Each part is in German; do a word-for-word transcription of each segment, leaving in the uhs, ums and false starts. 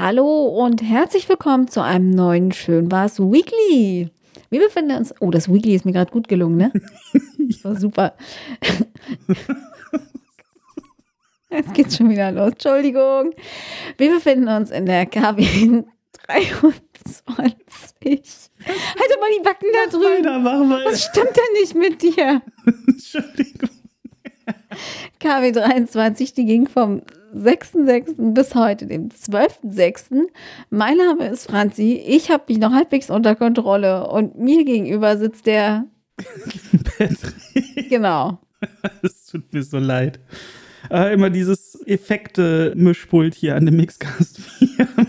Hallo und herzlich willkommen zu einem neuen Schön war's Weekly. Wir befinden uns... Oh, das Weekly ist mir gerade gut gelungen, ne? Das war super. Jetzt geht's schon wieder los. Entschuldigung. Wir befinden uns in der K W dreiundzwanzig. Halte mal die Backen da drüben. Weiter, mach weiter. Was stimmt denn nicht mit dir? Entschuldigung. K W dreiundzwanzig, die ging vom sechsten sechsten bis heute, dem zwölften sechsten Mein Name ist Franzi, ich habe mich noch halbwegs unter Kontrolle und mir gegenüber sitzt der... Patrick. Genau. Es tut mir so leid. Äh, immer dieses Effekte-Mischpult hier an dem Mixcast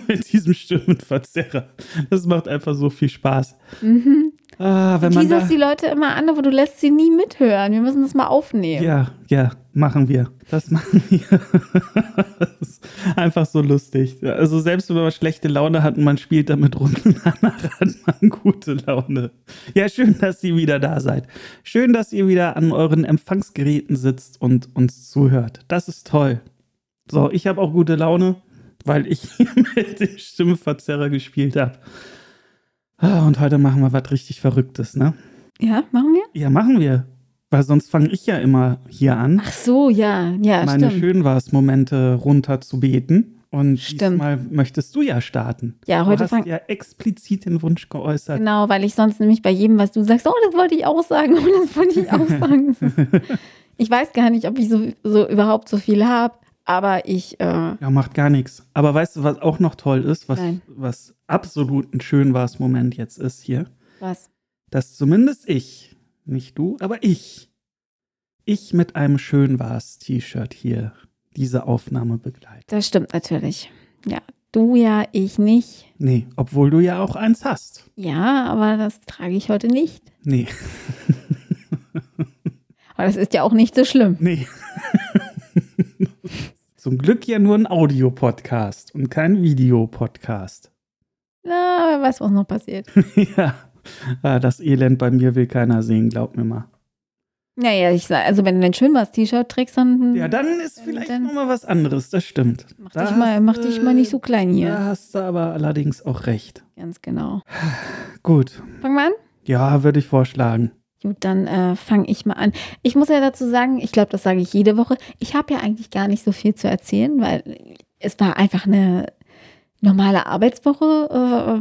mit diesem Stimmenverzerrer. Das macht einfach so viel Spaß. Mhm. Ah, wenn man da... die Leute immer an, aber du lässt sie nie mithören. Wir müssen das mal aufnehmen. Ja, ja, machen wir. Das machen wir. Das ist einfach so lustig. Also selbst wenn man schlechte Laune hat und man spielt damit rum, danach hat man gute Laune. Ja, schön, dass ihr wieder da seid. Schön, dass ihr wieder an euren Empfangsgeräten sitzt und uns zuhört. Das ist toll. So, ich habe auch gute Laune, weil ich hier mit dem Stimmverzerrer gespielt habe. Und heute machen wir was richtig Verrücktes, ne? Ja, machen wir? Ja, machen wir. Weil sonst fange ich ja immer hier an. Ach so, ja, ja, meine stimmt. Meine schön war's Momente runter zu beten. Und stimmt. Diesmal möchtest du ja starten. Ja, heute fange ich. Du hast ja explizit den Wunsch geäußert. Genau, weil ich sonst nämlich bei jedem, was du sagst, oh, das wollte ich auch sagen, oh, das wollte ich auch sagen. Ich weiß gar nicht, ob ich so, so überhaupt so viel habe. Aber ich... Äh ja, macht gar nichts. Aber weißt du, was auch noch toll ist, was, was absolut ein schön war's Moment jetzt ist hier? Was? Dass zumindest ich, nicht du, aber ich, ich mit einem schön war's T-Shirt hier diese Aufnahme begleite. Das stimmt natürlich. Ja, du ja, ich nicht. Nee, obwohl du ja auch eins hast. Ja, aber das trage ich heute nicht. Nee. Aber das ist ja auch nicht so schlimm. Nee. Zum Glück ja nur ein Audio-Podcast und kein Videopodcast. Na, wer weiß, was noch passiert. Ja, das Elend bei mir will keiner sehen, glaub mir mal. Naja, ich sag, also wenn du ein schön war's T-Shirt trägst, dann... Ja, dann ist vielleicht dann, noch mal was anderes, das stimmt. Mach, da dich, mal, mach äh, dich mal nicht so klein hier. Da hast du aber allerdings auch recht. Ganz genau. Gut. Fangen wir an? Ja, würde ich vorschlagen. Gut, dann äh, fange ich mal an. Ich muss ja dazu sagen, ich glaube, das sage ich jede Woche, ich habe ja eigentlich gar nicht so viel zu erzählen, weil es war einfach eine normale Arbeitswoche,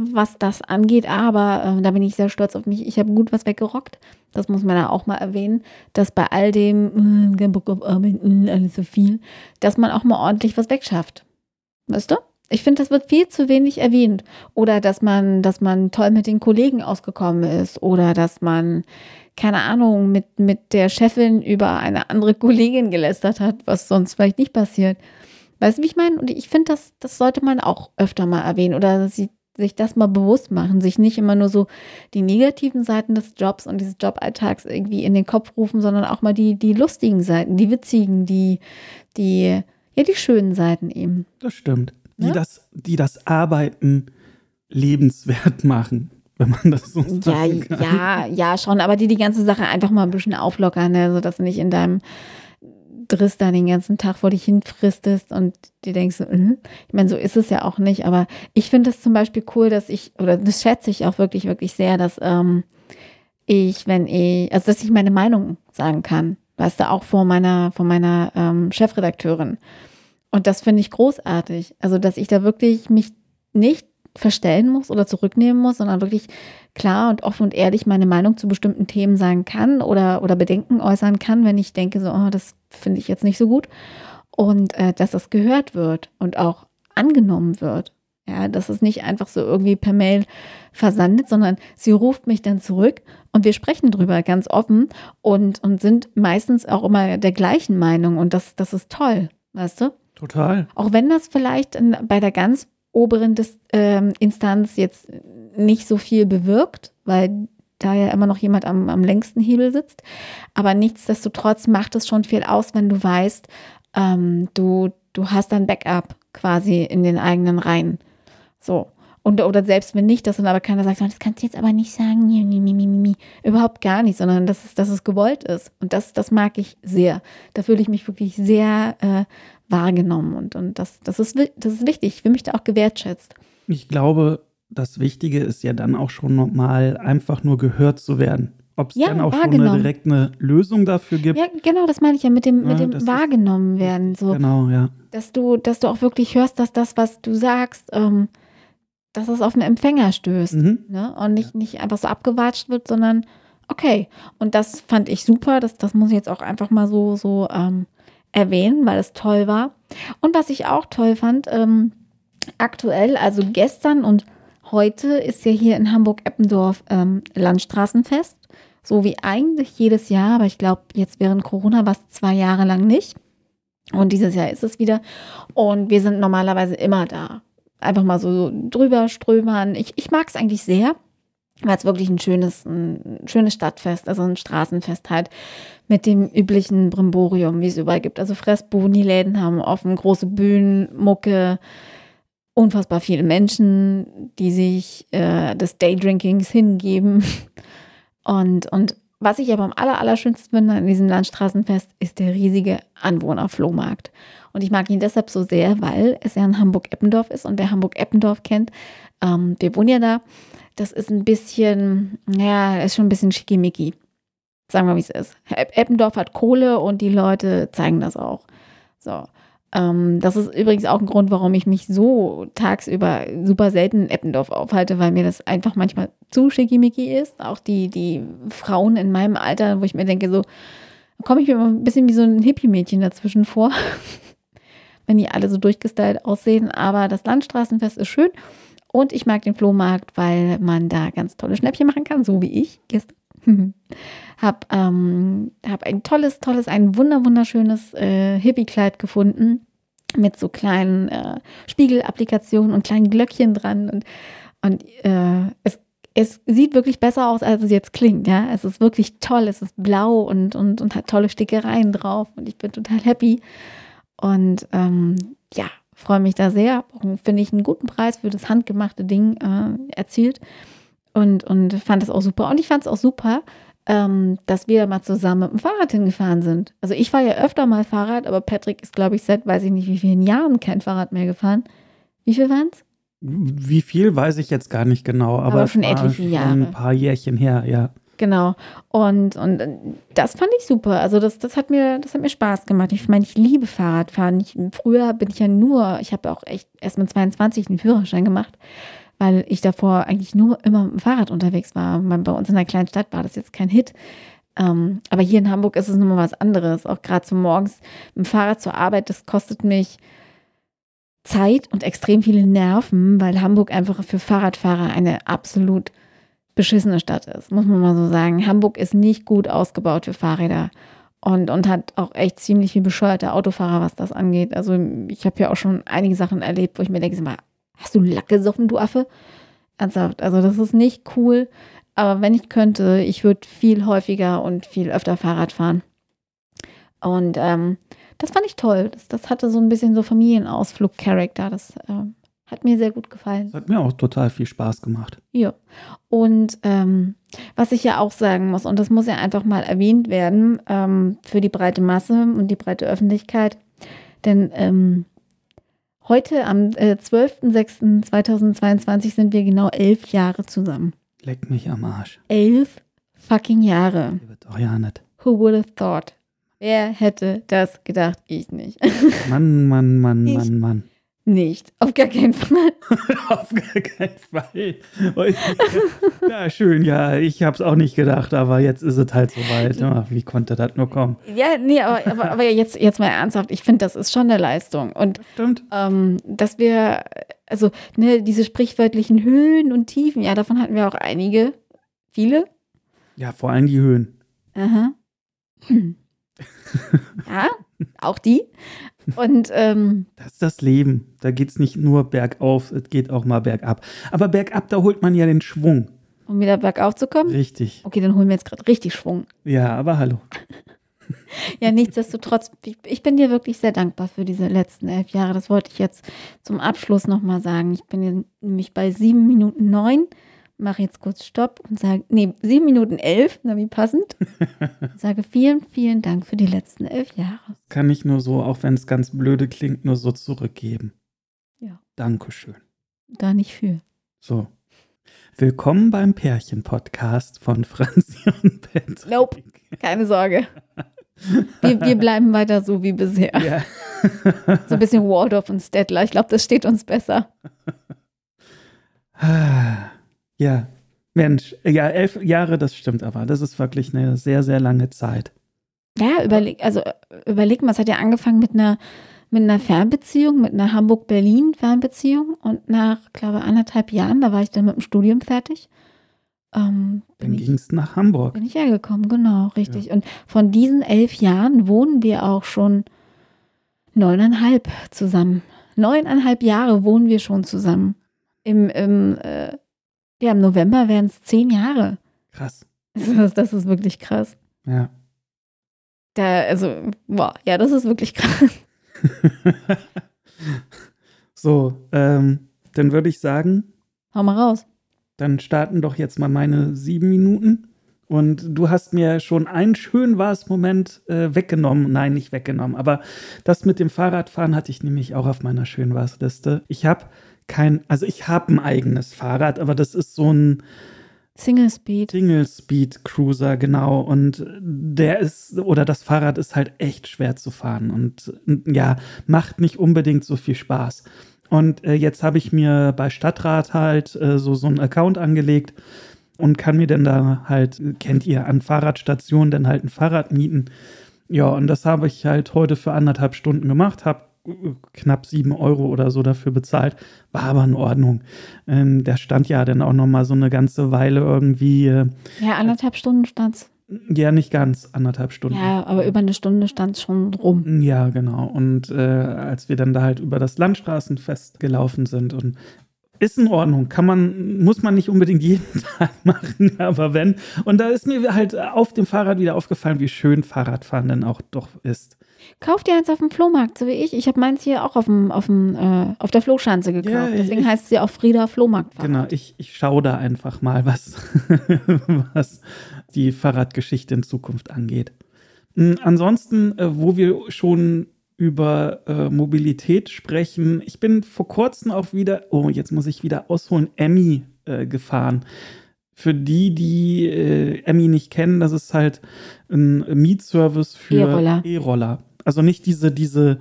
äh, was das angeht. Aber äh, da bin ich sehr stolz auf mich. Ich habe gut was weggerockt. Das muss man ja auch mal erwähnen, dass bei all dem, kein Bock auf Arbeiten, alles so viel, dass man auch mal ordentlich was wegschafft. Weißt du? Ich finde, das wird viel zu wenig erwähnt. Oder dass man, dass man toll mit den Kollegen ausgekommen ist. Oder dass man, keine Ahnung, mit, mit der Chefin über eine andere Kollegin gelästert hat, was sonst vielleicht nicht passiert. Weißt du, wie ich meine? Und ich finde, das, das sollte man auch öfter mal erwähnen. Oder sie, sich das mal bewusst machen. Sich nicht immer nur so die negativen Seiten des Jobs und dieses Joballtags irgendwie in den Kopf rufen, sondern auch mal die, die lustigen Seiten, die witzigen, die, die, ja, die schönen Seiten eben. Das stimmt. Die, ja? das, die das Arbeiten lebenswert machen, wenn man das so sagen kann. Ja, ja, schon, aber die die ganze Sache einfach mal ein bisschen auflockern, ne? Sodass du nicht in deinem Driss da den ganzen Tag vor dich hinfristest und dir denkst, so, mm. Ich meine, so ist es ja auch nicht, aber ich finde das zum Beispiel cool, dass ich, oder das schätze ich auch wirklich, wirklich sehr, dass ähm, ich, wenn ich, also dass ich meine Meinung sagen kann, weißt du, auch vor meiner, vor meiner ähm, Chefredakteurin. Und das finde ich großartig. Also, dass ich da wirklich mich nicht verstellen muss oder zurücknehmen muss, sondern wirklich klar und offen und ehrlich meine Meinung zu bestimmten Themen sagen kann oder, oder Bedenken äußern kann, wenn ich denke, so, oh, das finde ich jetzt nicht so gut. Und äh, dass das gehört wird und auch angenommen wird. Ja, dass es nicht einfach so irgendwie per Mail versandet, sondern sie ruft mich dann zurück und wir sprechen drüber ganz offen und, und sind meistens auch immer der gleichen Meinung. Und das, das ist toll, weißt du? Total. Auch wenn das vielleicht in, bei der ganz oberen Dis, ähm, Instanz jetzt nicht so viel bewirkt, weil da ja immer noch jemand am, am längsten Hebel sitzt. Aber nichtsdestotrotz macht es schon viel aus, wenn du weißt, ähm, du, du hast ein Backup quasi in den eigenen Reihen. So. Und, oder selbst wenn nicht, dass dann aber keiner sagt, das kannst du jetzt aber nicht sagen, mi, mi, mi, mi. Überhaupt gar nicht, sondern dass es, dass es gewollt ist. Und das, das mag ich sehr. Da fühle ich mich wirklich sehr äh, wahrgenommen und, und das, das ist, das ist wichtig. Ich fühle mich da auch gewertschätzt. Ich glaube, das Wichtige ist ja dann auch schon nochmal einfach nur gehört zu werden. Ob es ja, dann auch schon eine, direkt eine Lösung dafür gibt. Ja, genau, das meine ich ja mit dem, mit dem ja, wahrgenommen ist, werden. So, genau, ja. Dass du, dass du auch wirklich hörst, dass das, was du sagst, ähm, dass es auf einen Empfänger stößt, mhm. ne? Und nicht, nicht einfach so abgewatscht wird, sondern okay. Und das fand ich super, das, das muss ich jetzt auch einfach mal so, so ähm, erwähnen, weil es toll war. Und was ich auch toll fand, ähm, aktuell, also gestern und heute ist ja hier in Hamburg-Eppendorf ähm, Landstraßenfest, so wie eigentlich jedes Jahr, aber ich glaube, jetzt während Corona war es zwei Jahre lang nicht. Und dieses Jahr ist es wieder. Und wir sind normalerweise immer da. Einfach mal so drüber strömern. Ich, ich mag es eigentlich sehr, weil es wirklich ein schönes, ein schönes Stadtfest, also ein Straßenfest halt mit dem üblichen Brimborium, wie es überall gibt. Also Fressbuden, die Läden haben offen, große Bühnen, Mucke, unfassbar viele Menschen, die sich äh, des Daydrinkings hingeben. Und, und was ich aber am aller, allerschönsten finde an diesem Landstraßenfest, ist der riesige Anwohnerflohmarkt. Und ich mag ihn deshalb so sehr, weil es ja in Hamburg-Eppendorf ist. Und wer Hamburg-Eppendorf kennt, ähm, wir wohnen ja da, das ist ein bisschen, ja, ist schon ein bisschen schickimicki. Sagen wir, wie es ist. Eppendorf hat Kohle und die Leute zeigen das auch. So. Ähm, das ist übrigens auch ein Grund, warum ich mich so tagsüber super selten in Eppendorf aufhalte, weil mir das einfach manchmal zu schickimicki ist. Auch die, die Frauen in meinem Alter, wo ich mir denke, so komme ich mir immer ein bisschen wie so ein Hippie-Mädchen dazwischen vor, wenn die alle so durchgestylt aussehen. Aber das Landstraßenfest ist schön und ich mag den Flohmarkt, weil man da ganz tolle Schnäppchen machen kann, so wie ich gestern. Hab, ähm, hab ein tolles, tolles, ein wunder, wunderschönes äh, Hippie-Kleid gefunden mit so kleinen äh, Spiegelapplikationen und kleinen Glöckchen dran und, und äh, es, es sieht wirklich besser aus, als es jetzt klingt, ja. Es ist wirklich toll, es ist blau und, und, und hat tolle Stickereien drauf und ich bin total happy und ähm, ja, freue mich da sehr. Finde ich einen guten Preis für das handgemachte Ding äh, erzielt. Und, und fand das auch super. Und ich fand es auch super, ähm, dass wir mal zusammen mit dem Fahrrad hingefahren sind. Also ich fahre ja öfter mal Fahrrad, aber Patrick ist, glaube ich, seit weiß ich nicht wie vielen Jahren kein Fahrrad mehr gefahren. Wie viel waren es? Wie viel, weiß ich jetzt gar nicht genau. Aber, aber schon etliche Jahre. Ein paar Jährchen her, ja. Genau. Und, und das fand ich super. Also das, das, hat mir, das hat mir Spaß gemacht. Ich meine, ich liebe Fahrradfahren. Ich, früher bin ich ja nur, ich habe auch echt erst mit zweiundzwanzig einen Führerschein gemacht, weil ich davor eigentlich nur immer mit dem Fahrrad unterwegs war. Bei uns in der kleinen Stadt war das jetzt kein Hit. Ähm, aber hier in Hamburg ist es nochmal was anderes. Auch gerade so morgens mit dem Fahrrad zur Arbeit, das kostet mich Zeit und extrem viele Nerven, weil Hamburg einfach für Fahrradfahrer eine absolut beschissene Stadt ist, muss man mal so sagen. Hamburg ist nicht gut ausgebaut für Fahrräder und, und hat auch echt ziemlich viel bescheuerte Autofahrer, was das angeht. Also ich habe ja auch schon einige Sachen erlebt, wo ich mir denke, mal, hast du Lack gesoffen, du Affe? Ernsthaft, also das ist nicht cool. Aber wenn ich könnte, ich würde viel häufiger und viel öfter Fahrrad fahren. Und ähm, das fand ich toll. Das, das hatte so ein bisschen so Familienausflug-Charakter. Das ähm, hat mir sehr gut gefallen. Das hat mir auch total viel Spaß gemacht. Ja. Und ähm, was ich ja auch sagen muss, und das muss ja einfach mal erwähnt werden, ähm, für die breite Masse und die breite Öffentlichkeit, denn ähm, heute, am äh, zwölften sechsten zweitausendzweiundzwanzig, sind wir genau elf Jahre zusammen. Leck mich am Arsch. Elf fucking Jahre. Das wird doch ja nicht. Who would have thought? Wer hätte das gedacht? Ich nicht. Mann, Mann, Mann, ich Mann, Mann. Nicht. Auf gar keinen Fall. Auf gar keinen Fall. Na schön, ja, ich hab's auch nicht gedacht, aber jetzt ist es halt soweit. Ja, wie konnte das nur kommen? Ja, nee, aber, aber, aber jetzt, jetzt mal ernsthaft, ich finde, das ist schon eine Leistung. Und stimmt. Ähm, dass wir, also, ne, diese sprichwörtlichen Höhen und Tiefen, ja, davon hatten wir auch einige. Viele? Ja, vor allem die Höhen. Aha. Hm. Ja, auch die. Und, ähm, das ist das Leben. Da geht es nicht nur bergauf, es geht auch mal bergab. Aber bergab, da holt man ja den Schwung. Um wieder bergauf zu kommen? Richtig. Okay, dann holen wir jetzt gerade richtig Schwung. Ja, aber hallo. Ja, nichtsdestotrotz, ich, ich bin dir wirklich sehr dankbar für diese letzten elf Jahre. Das wollte ich jetzt zum Abschluss nochmal sagen. Ich bin nämlich bei sieben Minuten neun, mache jetzt kurz Stopp und sage, nee, sieben Minuten elf, na wie passend, sage vielen, vielen Dank für die letzten elf Jahre. Kann ich nur so, auch wenn es ganz blöde klingt, nur so zurückgeben. Ja. Dankeschön. Da nicht für. So. Willkommen beim Pärchen-Podcast von Franzi und Patrick. Nope, keine Sorge. Wir, wir bleiben weiter so wie bisher. Ja. So ein bisschen Waldorf und Stettler. Ich glaube, das steht uns besser. Ja, Mensch. Ja, elf Jahre, das stimmt aber. Das ist wirklich eine sehr, sehr lange Zeit. Ja, überleg, also überleg mal, es hat ja angefangen mit einer mit einer Fernbeziehung, mit einer Hamburg-Berlin-Fernbeziehung und nach, glaube ich, anderthalb Jahren, da war ich dann mit dem Studium fertig. Ähm, dann ging es nach Hamburg. Bin ich hergekommen, genau, richtig. Ja. Und von diesen elf Jahren wohnen wir auch schon neuneinhalb zusammen. Neuneinhalb Jahre wohnen wir schon zusammen. Im, im, äh, ja, im November wären es zehn Jahre. Krass. Das ist, das ist wirklich krass. Ja. Da, also, boah, ja, das ist wirklich krass. So, ähm, dann würde ich sagen, hau mal raus. Dann starten doch jetzt mal meine sieben Minuten. Und du hast mir schon einen schön war's Moment äh, weggenommen. Nein, nicht weggenommen. Aber das mit dem Fahrradfahren hatte ich nämlich auch auf meiner schön war's Liste. Ich habe kein, also ich habe ein eigenes Fahrrad, aber das ist so ein Single Speed. Single Speed Cruiser, genau. Und der ist, oder das Fahrrad ist halt echt schwer zu fahren und ja, macht nicht unbedingt so viel Spaß. Und äh, jetzt habe ich mir bei Stadtrat halt äh, so, so einen Account angelegt und kann mir dann da halt, kennt ihr, an Fahrradstationen dann halt ein Fahrrad mieten. Ja, und das habe ich halt heute für anderthalb Stunden gemacht, habe knapp sieben Euro oder so dafür bezahlt, war aber in Ordnung. Ähm, da stand ja dann auch noch mal so eine ganze Weile irgendwie. Äh, ja, anderthalb Stunden stand's. Ja, nicht ganz anderthalb Stunden. Ja, aber über eine Stunde stand's schon rum. Ja, genau. Und äh, als wir dann da halt über das Landstraßenfest gelaufen sind und ist in Ordnung, kann man, muss man nicht unbedingt jeden Tag machen, aber wenn. Und da ist mir halt auf dem Fahrrad wieder aufgefallen, wie schön Fahrradfahren denn auch doch ist. Kauf dir eins auf dem Flohmarkt, so wie ich. Ich habe meins hier auch auf, dem, auf, dem, äh, auf der Flohschanze gekauft. Ja, deswegen ich, heißt es ja auch Frieda Flohmarktfahrt. Genau, ich, ich schaue da einfach mal, was, was die Fahrradgeschichte in Zukunft angeht. Ansonsten, wo wir schon über äh, Mobilität sprechen, ich bin vor kurzem auch wieder, oh, jetzt muss ich wieder ausholen, Emmy äh, gefahren. Für die, die äh, Emmy nicht kennen, das ist halt ein Mietservice für E-Roller. E-Roller. Also nicht diese, diese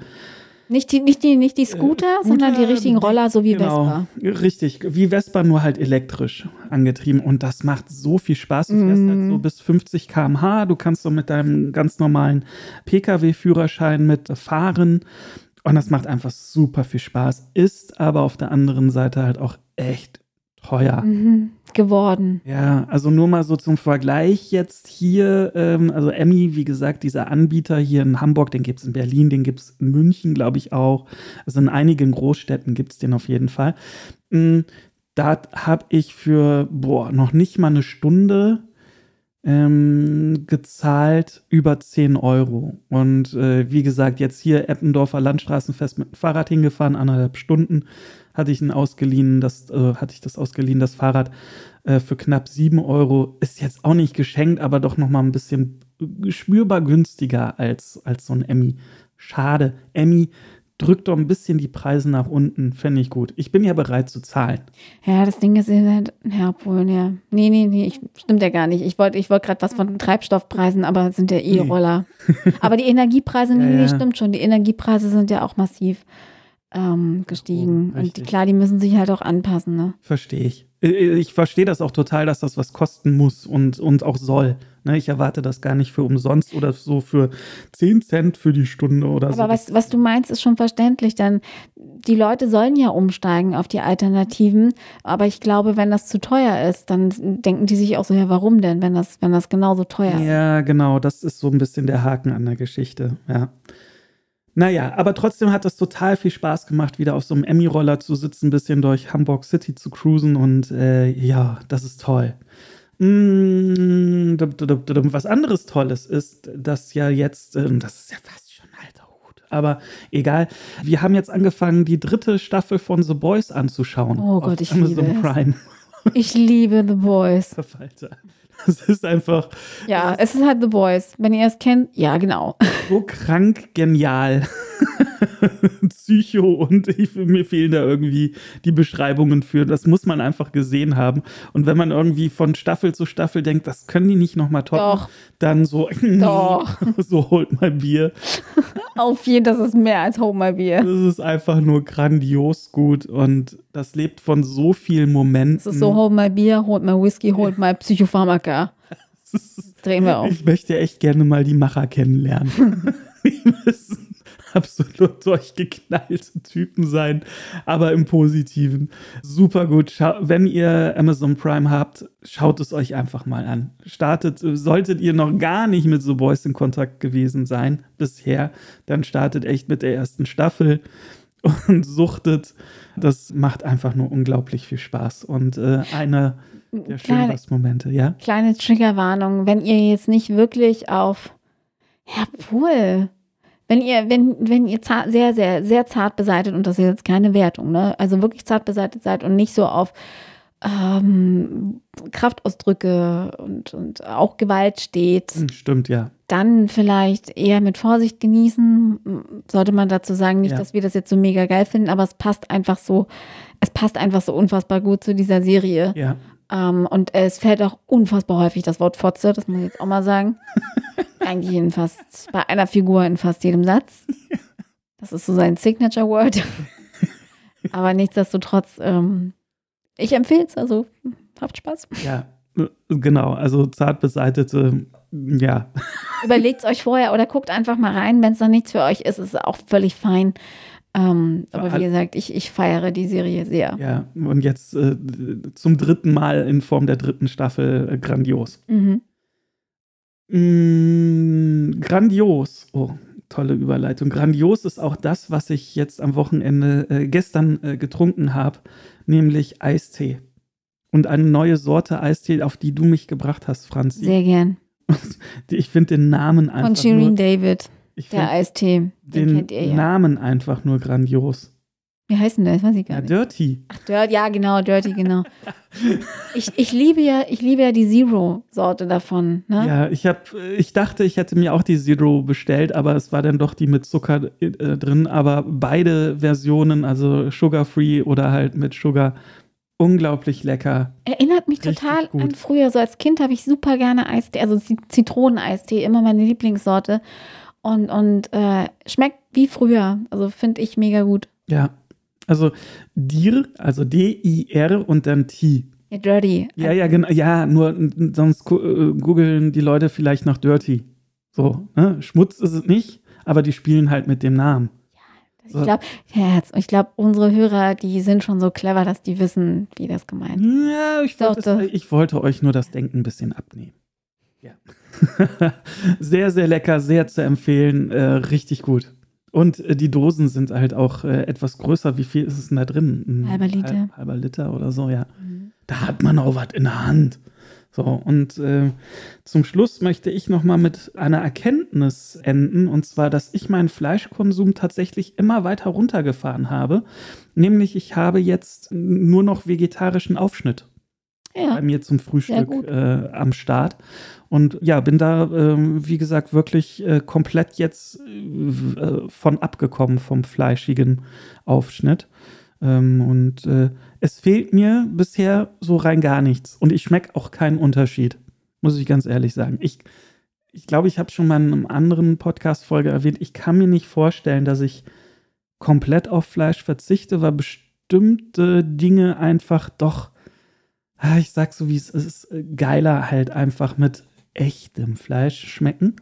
nicht die, nicht die, nicht die Scooter, äh, Scooter, sondern die richtigen Roller, so wie genau, Vespa. Richtig, wie Vespa, nur halt elektrisch angetrieben. Und das macht so viel Spaß. Du fährst mm. halt so bis fünfzig Kilometer pro Stunde. Du kannst so mit deinem ganz normalen P K W-Führerschein mit fahren. Und das macht einfach super viel Spaß. Ist aber auf der anderen Seite halt auch echt teuer mhm, geworden. Ja, also nur mal so zum Vergleich jetzt hier, ähm, also Emmy, wie gesagt, dieser Anbieter hier in Hamburg, den gibt es in Berlin, den gibt es in München, glaube ich, auch. Also in einigen Großstädten gibt es den auf jeden Fall. Mhm, da habe ich für, boah, noch nicht mal eine Stunde ähm, gezahlt über zehn Euro. Und äh, wie gesagt, jetzt hier Eppendorfer Landstraßenfest mit dem Fahrrad hingefahren, anderthalb Stunden. Hatte ich, ein ausgeliehen, das, äh, hatte ich das ausgeliehen, das Fahrrad äh, für knapp sieben Euro. Ist jetzt auch nicht geschenkt, aber doch noch mal ein bisschen spürbar günstiger als, als so ein Emmy. Schade. Emmy, drückt doch ein bisschen die Preise nach unten. Fände ich gut. Ich bin ja bereit zu zahlen. Ja, das Ding ist halt, ja, obwohl, ja. Nee, nee, nee, ich, stimmt ja gar nicht. Ich wollte ich wollt gerade was von Treibstoffpreisen, aber sind ja E-Roller. Nee. Aber die Energiepreise, ja, nee, ja. Stimmt schon. Die Energiepreise sind ja auch massiv. Ähm, gestiegen. Oh, und die, klar, die müssen sich halt auch anpassen, ne? Verstehe ich. Ich verstehe das auch total, dass das was kosten muss und, und auch soll. Ne? Ich erwarte das gar nicht für umsonst oder so für zehn Cent für die Stunde oder so. Aber was, was du meinst, ist schon verständlich, denn die Leute sollen ja umsteigen auf die Alternativen, aber ich glaube, wenn das zu teuer ist, dann denken die sich auch so, ja, warum denn, wenn das, wenn das genauso teuer ist? Ja, genau, das ist so ein bisschen der Haken an der Geschichte, ja. Naja, aber trotzdem hat es total viel Spaß gemacht, wieder auf so einem Emmy-Roller zu sitzen, ein bisschen durch Hamburg City zu cruisen und äh, ja, das ist toll. Was anderes Tolles ist, dass ja jetzt, das ist ja fast schon ein alter Hut, aber egal, wir haben jetzt angefangen, die dritte Staffel von The Boys anzuschauen. Oh Gott, ich liebe Amazon Prime. Ich liebe The Boys. Das ist einfach... Ja, es ist halt The Boys. Wenn ihr es kennt, ja, genau. So krank genial. Psycho und ich, mir fehlen da irgendwie die Beschreibungen für. Das muss man einfach gesehen haben. Und wenn man irgendwie von Staffel zu Staffel denkt, das können die nicht nochmal toppen, Doch. dann so, Doch. so holt mal Bier. Auf jeden Fall, das ist mehr als holt mal Bier. Das ist einfach nur grandios gut und das lebt von so vielen Momenten. Das ist so, holt mal Bier, holt mal Whisky, holt mal Psychopharmaka. Drehen wir auf. Ich möchte echt gerne mal die Macher kennenlernen. Die müssen absolut durchgeknallte Typen sein, aber im Positiven. Super gut. Scha- Wenn ihr Amazon Prime habt, schaut es euch einfach mal an. Startet, solltet ihr noch gar nicht mit The Boys in Kontakt gewesen sein bisher, dann startet echt mit der ersten Staffel und suchtet. Das macht einfach nur unglaublich viel Spaß und äh, einer der schönen Momente, ja? Kleine Triggerwarnung, wenn ihr jetzt nicht wirklich auf Herr Wenn ihr, wenn, wenn ihr zart, sehr, sehr, sehr zart beseitet, und das ist jetzt keine Wertung, ne? Also wirklich zart beseitet seid und nicht so auf ähm, Kraftausdrücke und, und auch Gewalt steht. Stimmt, ja. Dann vielleicht eher mit Vorsicht genießen, sollte man dazu sagen. Nicht, ja. dass wir das jetzt so mega geil finden, aber es passt einfach so, es passt einfach so unfassbar gut zu dieser Serie. Ja. Ähm, und es fällt auch unfassbar häufig das Wort Fotze, das muss ich jetzt auch mal sagen. Eigentlich in fast, bei einer Figur in fast jedem Satz. Das ist so sein Signature-Word. Aber nichtsdestotrotz, ähm, ich empfehle es, also habt Spaß. Ja, genau, also zart beseitete, ja. Überlegt es euch vorher oder guckt einfach mal rein. Wenn es dann nichts für euch ist, ist es auch völlig fein. Ähm, aber wie gesagt, ich, ich feiere die Serie sehr. Ja, und jetzt äh, zum dritten Mal in Form der dritten Staffel äh, grandios. Mhm. Mm, grandios. Oh, tolle Überleitung. Grandios ist auch das, was ich jetzt am Wochenende äh, gestern äh, getrunken habe, nämlich Eistee. Und eine neue Sorte Eistee, auf die du mich gebracht hast, Franzi. Sehr gern. Ich finde den Namen einfach. Von Shirin David, ich der Eistee. Den, den kennt ihr ja. Namen einfach nur grandios. Wie heißt denn das? Weiß ich gar nicht. Ja, Dirty. Ach, Dirty, ja, genau, Dirty, genau. ich, ich, liebe ja, ich liebe ja die Zero-Sorte davon. Ne? Ja, ich, hab, ich dachte, ich hätte mir auch die Zero bestellt, aber es war dann doch die mit Zucker äh, drin. Aber beide Versionen, also Sugar-Free oder halt mit Sugar, unglaublich lecker. Erinnert mich Richtig total gut. an früher. So als Kind habe ich super gerne Eistee, also Zitroneneistee, immer meine Lieblingssorte. Und, und äh, schmeckt wie früher. Also finde ich mega gut. Ja. Also dir, also D I R und dann T. Ja, Dirty. Ja, ja, genau. Ja, nur sonst googeln die Leute vielleicht nach Dirty. So, ne? Schmutz ist es nicht, aber die spielen halt mit dem Namen. Ja, so. Ich glaube, ja, ich glaube, unsere Hörer, die sind schon so clever, dass die wissen, wie das gemeint ist. Ja, ich, glaub, das, ich wollte euch nur das Denken ein bisschen abnehmen. Ja. Sehr, sehr lecker, sehr zu empfehlen, äh, richtig gut. Und die Dosen sind halt auch äh, etwas größer. Wie viel ist es denn da drin? Ein halber Liter. Halb, halber Liter oder so, ja. Mhm. Da hat man auch was in der Hand. So, und äh, zum Schluss möchte ich nochmal mit einer Erkenntnis enden. Und zwar, dass ich meinen Fleischkonsum tatsächlich immer weiter runtergefahren habe. Nämlich, ich habe jetzt nur noch vegetarischen Aufschnitt. Ja. Bei mir zum Frühstück äh, am Start. Und ja, bin da, äh, wie gesagt, wirklich äh, komplett jetzt äh, von abgekommen vom fleischigen Aufschnitt. Ähm, und äh, es fehlt mir bisher so rein gar nichts. Und ich schmecke auch keinen Unterschied, muss ich ganz ehrlich sagen. Ich glaube, ich, glaub, ich habe es schon mal in einer anderen Podcast-Folge erwähnt. Ich kann mir nicht vorstellen, dass ich komplett auf Fleisch verzichte, weil bestimmte Dinge einfach doch, ich sag so, wie es ist, geiler halt einfach mit echtem Fleisch schmecken.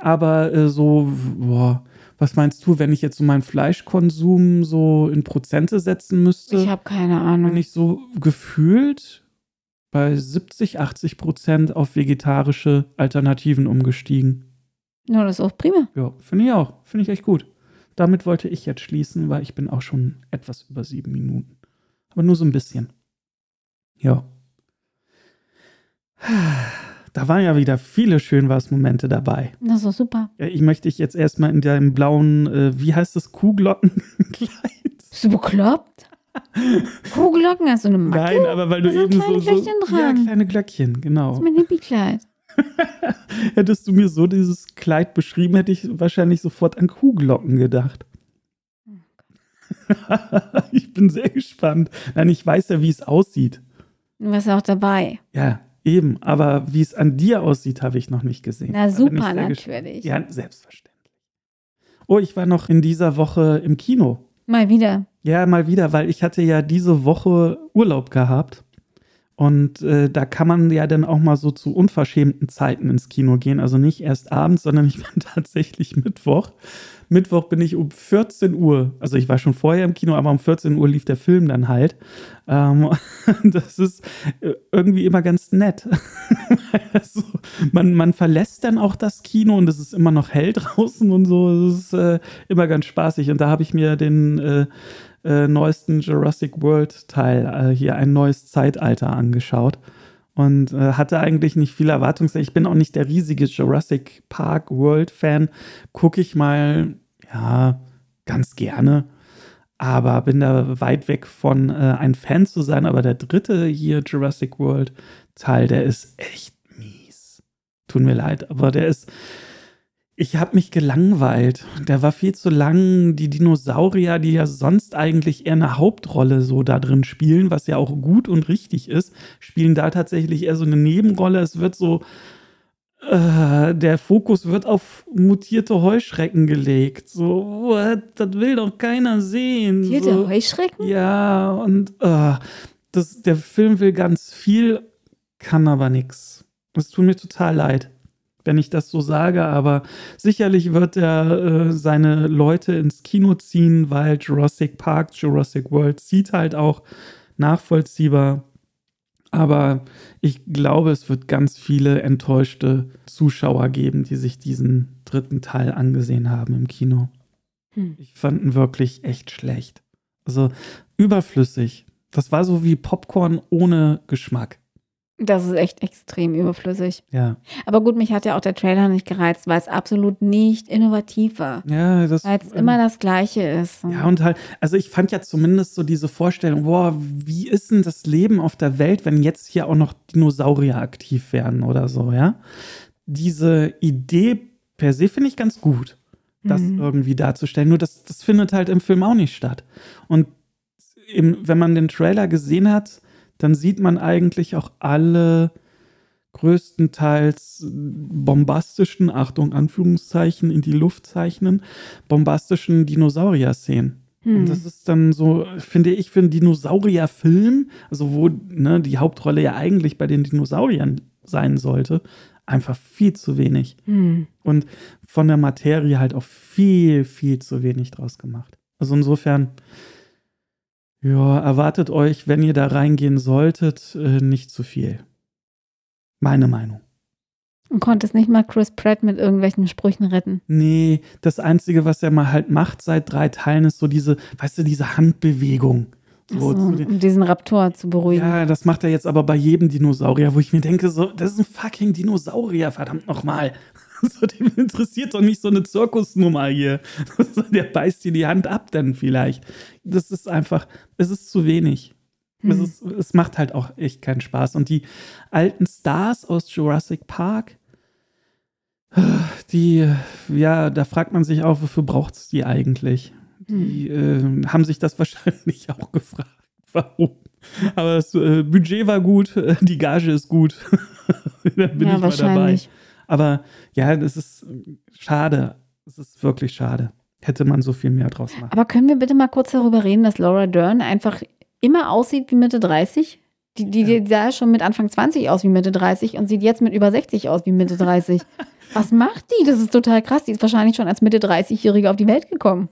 Aber so, boah, was meinst du, wenn ich jetzt so meinen Fleischkonsum so in Prozente setzen müsste? Ich habe keine Ahnung. Bin ich so gefühlt bei siebzig, achtzig Prozent auf vegetarische Alternativen umgestiegen. Ja, das ist auch prima. Ja, finde ich auch. Finde ich echt gut. Damit wollte ich jetzt schließen, weil ich bin auch schon etwas über sieben Minuten. Aber nur so ein bisschen. Ja. Da waren ja wieder viele Schön war's Momente dabei. Das war super. Ja, ich möchte dich jetzt erstmal in deinem blauen, äh, wie heißt das, Kuhglockenkleid. Bist du bekloppt? Kuhglocken, hast du eine Macke? Nein, aber weil du da eben so, so dran. Ja, kleine Glöckchen, genau. Das ist mein Hippie-Kleid. Hättest du mir so dieses Kleid beschrieben, hätte ich wahrscheinlich sofort an Kuhglocken gedacht. Ich bin sehr gespannt. Nein, ich weiß ja, wie es aussieht. Du warst auch dabei. Ja, eben. Aber wie es an dir aussieht, habe ich noch nicht gesehen. Na super, natürlich. Ges- ja, selbstverständlich. Oh, ich war noch in dieser Woche im Kino. Mal wieder. Ja, mal wieder, weil ich hatte ja diese Woche Urlaub gehabt. Und äh, da kann man ja dann auch mal so zu unverschämten Zeiten ins Kino gehen. Also nicht erst abends, sondern ich war tatsächlich Mittwoch. Mittwoch bin ich um vierzehn Uhr, also ich war schon vorher im Kino, aber um vierzehn Uhr lief der Film dann halt. Ähm, das ist irgendwie immer ganz nett. Also, man, man verlässt dann auch das Kino und es ist immer noch hell draußen und so. Es ist äh, immer ganz spaßig. Und da habe ich mir den äh, äh, neuesten Jurassic World Teil, äh, hier ein neues Zeitalter, angeschaut. Und äh, hatte eigentlich nicht viel Erwartungswert. Ich bin auch nicht der riesige Jurassic Park World Fan. Gucke ich mal, ja, ganz gerne. Aber bin da weit weg von äh, ein Fan zu sein. Aber der dritte hier Jurassic World Teil, der ist echt mies. Tut mir leid, aber der ist... Ich habe mich gelangweilt. Der war viel zu lang. Die Dinosaurier, die ja sonst eigentlich eher eine Hauptrolle so da drin spielen, was ja auch gut und richtig ist, spielen da tatsächlich eher so eine Nebenrolle. Es wird so, äh, der Fokus wird auf mutierte Heuschrecken gelegt. So, what? Das will doch keiner sehen. Mutierte so. Heuschrecken? Ja, und äh, das, der Film will ganz viel, kann aber nichts. Es tut mir total leid, wenn ich das so sage, aber sicherlich wird er äh, seine Leute ins Kino ziehen, weil Jurassic Park, Jurassic World zieht halt auch, nachvollziehbar. Aber ich glaube, es wird ganz viele enttäuschte Zuschauer geben, die sich diesen dritten Teil angesehen haben im Kino. Hm. Ich fand ihn wirklich echt schlecht. Also überflüssig. Das war so wie Popcorn ohne Geschmack. Das ist echt extrem überflüssig. Ja. Aber gut, mich hat ja auch der Trailer nicht gereizt, weil es absolut nicht innovativ war. Ja, das, weil es ähm, immer das Gleiche ist. Ja, und halt, also ich fand ja zumindest so diese Vorstellung, boah, wie ist denn das Leben auf der Welt, wenn jetzt hier auch noch Dinosaurier aktiv werden oder so, ja? Diese Idee per se finde ich ganz gut, das mhm. irgendwie darzustellen. Nur das, das findet halt im Film auch nicht statt. Und eben, wenn man den Trailer gesehen hat, dann sieht man eigentlich auch alle größtenteils bombastischen, Achtung, Anführungszeichen in die Luft zeichnen, bombastischen Dinosaurier-Szenen. Hm. Und das ist dann so, finde ich, für einen Dinosaurier-Film, also wo ne, die Hauptrolle ja eigentlich bei den Dinosauriern sein sollte, einfach viel zu wenig. Hm. Und von der Materie halt auch viel, viel zu wenig draus gemacht. Also insofern... Ja, erwartet euch, wenn ihr da reingehen solltet, nicht zu viel. Meine Meinung. Und konntest nicht mal Chris Pratt mit irgendwelchen Sprüchen retten? Nee, das Einzige, was er mal halt macht seit drei Teilen, ist so diese, weißt du, diese Handbewegung. So, so, um diesen Raptor zu beruhigen. Ja, das macht er jetzt aber bei jedem Dinosaurier, wo ich mir denke, so, das ist ein fucking Dinosaurier, verdammt nochmal. So, dem interessiert doch nicht so eine Zirkusnummer hier. Der beißt dir die Hand ab dann vielleicht. Das ist einfach, es ist zu wenig. Hm. Es, ist, es macht halt auch echt keinen Spaß. Und die alten Stars aus Jurassic Park, die, ja, da fragt man sich auch, wofür braucht es die eigentlich? Die äh, haben sich das wahrscheinlich auch gefragt, warum. Aber das äh, Budget war gut, äh, die Gage ist gut. Dann bin ja, ich mal dabei. Aber ja, das ist schade. Es ist wirklich schade. Hätte man so viel mehr draus machen. Aber können wir bitte mal kurz darüber reden, dass Laura Dern einfach immer aussieht wie Mitte dreißig? Die, die, die sah schon mit Anfang zwanzig aus wie Mitte dreißig und sieht jetzt mit über sechzig aus wie Mitte dreißig. Was macht die? Das ist total krass. Die ist wahrscheinlich schon als Mitte dreißig-Jährige auf die Welt gekommen.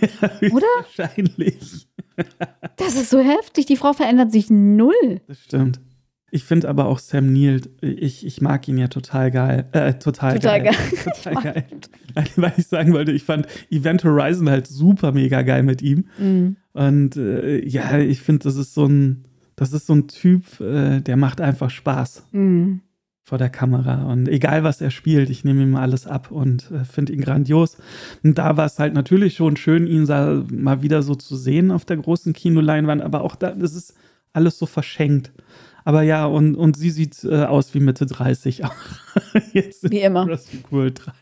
Ja, oder? Wahrscheinlich. Das ist so heftig. Die Frau verändert sich null. Das stimmt. Ich finde aber auch Sam Neill, ich, ich mag ihn ja total geil. Äh, total, total geil. geil. Total geil. Weil ich sagen wollte, ich fand Event Horizon halt super mega geil mit ihm. Mhm. Und äh, ja, ich finde, das ist so ein Das ist so ein Typ, äh, der macht einfach Spaß mhm. vor der Kamera. Und egal, was er spielt, ich nehme ihm alles ab und äh, finde ihn grandios. Und da war es halt natürlich schon schön, ihn da mal wieder so zu sehen auf der großen Kinoleinwand. Aber auch da, das ist alles so verschenkt. Aber ja, und, und sie sieht äh, aus wie Mitte dreißig auch. Jetzt wie immer. Jurassic World drei.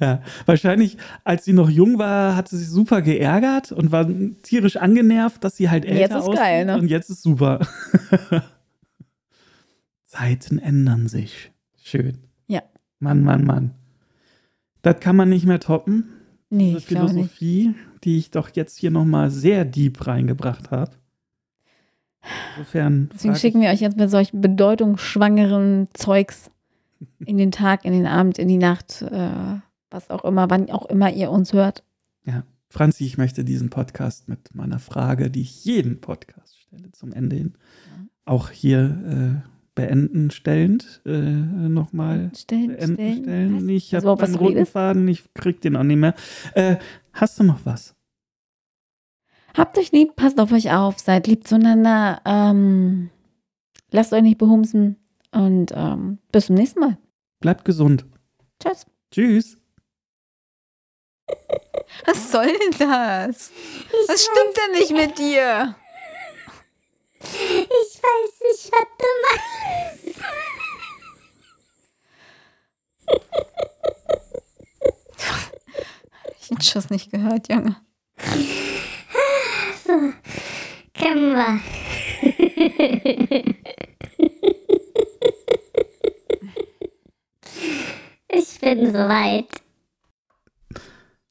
Ja, wahrscheinlich, als sie noch jung war, hat sie sich super geärgert und war tierisch angenervt, dass sie halt älter aussieht. Jetzt ist geil, ne? Und jetzt ist super. Zeiten ändern sich. Schön. Ja. Mann, Mann, Mann. Das kann man nicht mehr toppen. Nee, ich glaube nicht. Philosophie, die ich doch jetzt hier nochmal sehr deep reingebracht habe. Insofern. Deswegen schicken wir euch jetzt mit solch bedeutungsschwangeren Zeugs in den Tag, in den Abend, in die Nacht, äh, was auch immer, wann auch immer ihr uns hört. Ja, Franzi, ich möchte diesen Podcast mit meiner Frage, die ich jeden Podcast stelle, zum Ende hin, ja. auch hier äh, beenden, stellend äh, nochmal. Stellen, beenden, stellen. stellen. Ich habe meinen roten Faden, ich krieg den auch nicht mehr. Äh, hast du noch was? Habt euch lieb, passt auf euch auf, seid lieb zueinander, ähm, lasst euch nicht behumsen. Und ähm, bis zum nächsten Mal. Bleibt gesund. Tschüss. Tschüss. Was soll denn das? Ich was stimmt denn nicht mit dir? Ich weiß nicht, was du meinst. Ich hab den Schuss nicht gehört, Junge. So, können wir. Ich bin soweit.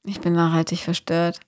Ich bin nachhaltig verstört.